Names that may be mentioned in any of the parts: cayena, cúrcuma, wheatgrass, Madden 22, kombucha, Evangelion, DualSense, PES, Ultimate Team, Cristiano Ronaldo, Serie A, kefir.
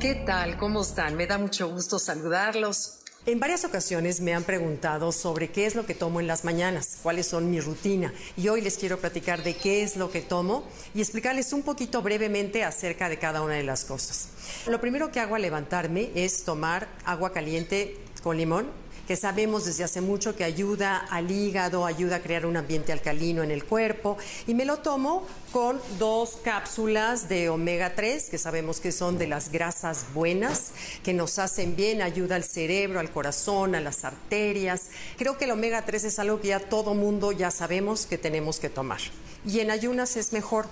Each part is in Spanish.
¿Qué tal? ¿Cómo están? Me da mucho gusto saludarlos. En varias ocasiones me han preguntado sobre qué es lo que tomo en las mañanas, cuáles son mi rutina. Y hoy les quiero platicar de qué es lo que tomo y explicarles un poquito brevemente acerca de cada una de las cosas. Lo primero que hago al levantarme es tomar agua caliente con limón, que sabemos desde hace mucho que ayuda al hígado, ayuda a crear un ambiente alcalino en el cuerpo, y me lo tomo con 2 cápsulas de omega 3, que sabemos que son de las grasas buenas, que nos hacen bien, ayuda al cerebro, al corazón, a las arterias. Creo que el omega 3 es algo que ya todo mundo ya sabemos que tenemos que tomar. Y en ayunas es mejor.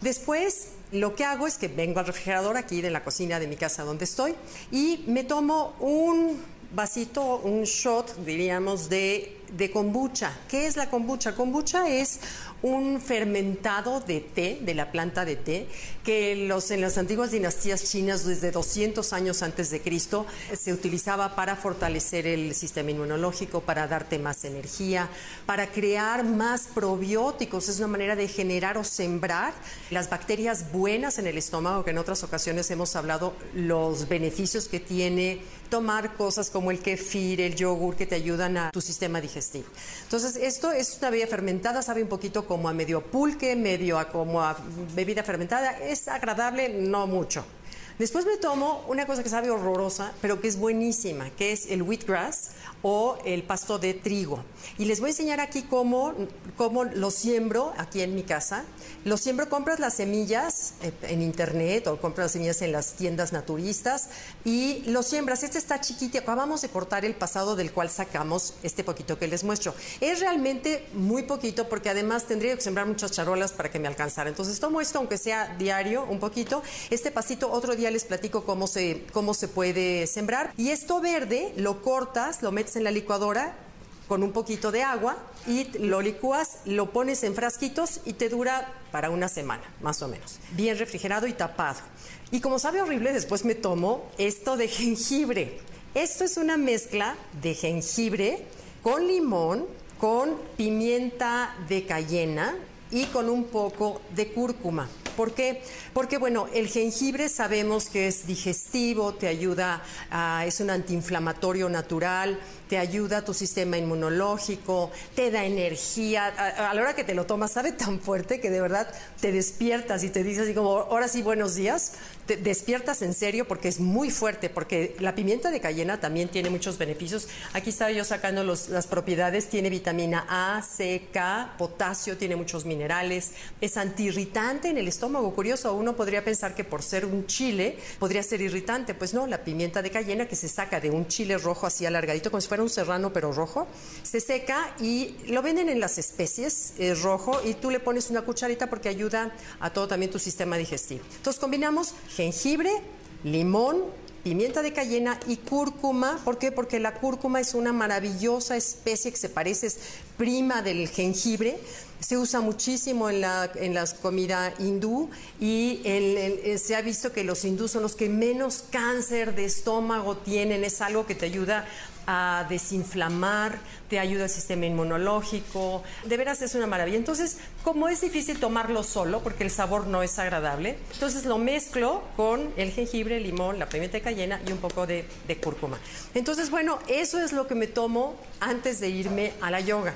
Después, lo que hago es que vengo al refrigerador aquí de la cocina de mi casa donde estoy y me tomo un vasito, un shot, diríamos, de kombucha. ¿Qué es la kombucha? Kombucha es un fermentado de té, de la planta de té, que en las antiguas dinastías chinas, desde 200 años antes de Cristo, se utilizaba para fortalecer el sistema inmunológico, para darte más energía, para crear más probióticos. Es una manera de generar o sembrar las bacterias buenas en el estómago, que en otras ocasiones hemos hablado los beneficios que tiene tomar cosas como el kefir, el yogur, que te ayudan a tu sistema digestivo. Entonces, esto es una bebida fermentada, sabe un poquito como a medio pulque, medio a como a bebida fermentada. Es agradable, no mucho. Después me tomo una cosa que sabe horrorosa, pero que es buenísima, que es el wheatgrass o el pasto de trigo. Y les voy a enseñar aquí cómo lo siembro aquí en mi casa. Lo siembro, compras las semillas en internet o compras las semillas en las tiendas naturistas y lo siembras. Este está chiquito, acabamos de cortar el pasado del cual sacamos este poquito que les muestro. Es realmente muy poquito porque además tendría que sembrar muchas charolas para que me alcanzara. Entonces tomo esto, aunque sea diario, un poquito. Este pastito, otro día les platico cómo se puede sembrar. Y esto verde lo cortas, lo metes en la licuadora con un poquito de agua y lo licúas, lo pones en frasquitos y te dura para una semana, más o menos. Bien refrigerado y tapado. Y como sabe horrible, después me tomo esto de jengibre. Esto es una mezcla de jengibre con limón, con pimienta de cayena y con un poco de cúrcuma. ¿Por qué? Porque, bueno, el jengibre sabemos que es digestivo, te ayuda, es un antiinflamatorio natural, te ayuda a tu sistema inmunológico, te da energía. A la hora que te lo tomas, sabe tan fuerte que de verdad te despiertas y te dices así como, ahora sí, buenos días. Te despiertas en serio porque es muy fuerte, porque la pimienta de cayena también tiene muchos beneficios. Aquí estaba yo sacando las propiedades. Tiene vitamina A, C, K, potasio, tiene muchos minerales, es antiirritante en el estómago. Curioso, uno podría pensar que por ser un chile podría ser irritante. Pues no, la pimienta de cayena, que se saca de un chile rojo así alargadito, como si fuera un serrano pero rojo, se seca y lo venden en las especies rojo, y tú le pones una cucharita porque ayuda a todo también tu sistema digestivo. Entonces combinamos jengibre, limón, pimienta de cayena y cúrcuma. ¿Por qué? Porque la cúrcuma es una maravillosa especie que se parece, es prima del jengibre. Se usa muchísimo en la comida hindú y se ha visto que los hindúes son los que menos cáncer de estómago tienen. Es algo que te ayuda a desinflamar, te ayuda al sistema inmunológico. De veras es una maravilla. Entonces, como es difícil tomarlo solo porque el sabor no es agradable, entonces lo mezclo con el jengibre, el limón, la pimienta de cayena y un poco de cúrcuma. Entonces, bueno, eso es lo que me tomo antes de irme a la yoga.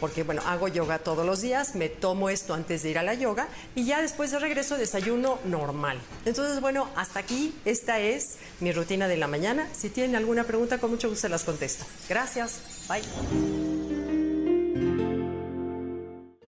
Porque, bueno, hago yoga todos los días, me tomo esto antes de ir a la yoga y ya después de regreso desayuno normal. Entonces, bueno, hasta aquí, esta es mi rutina de la mañana. Si tienen alguna pregunta, con mucho gusto las contesto. Gracias. Bye.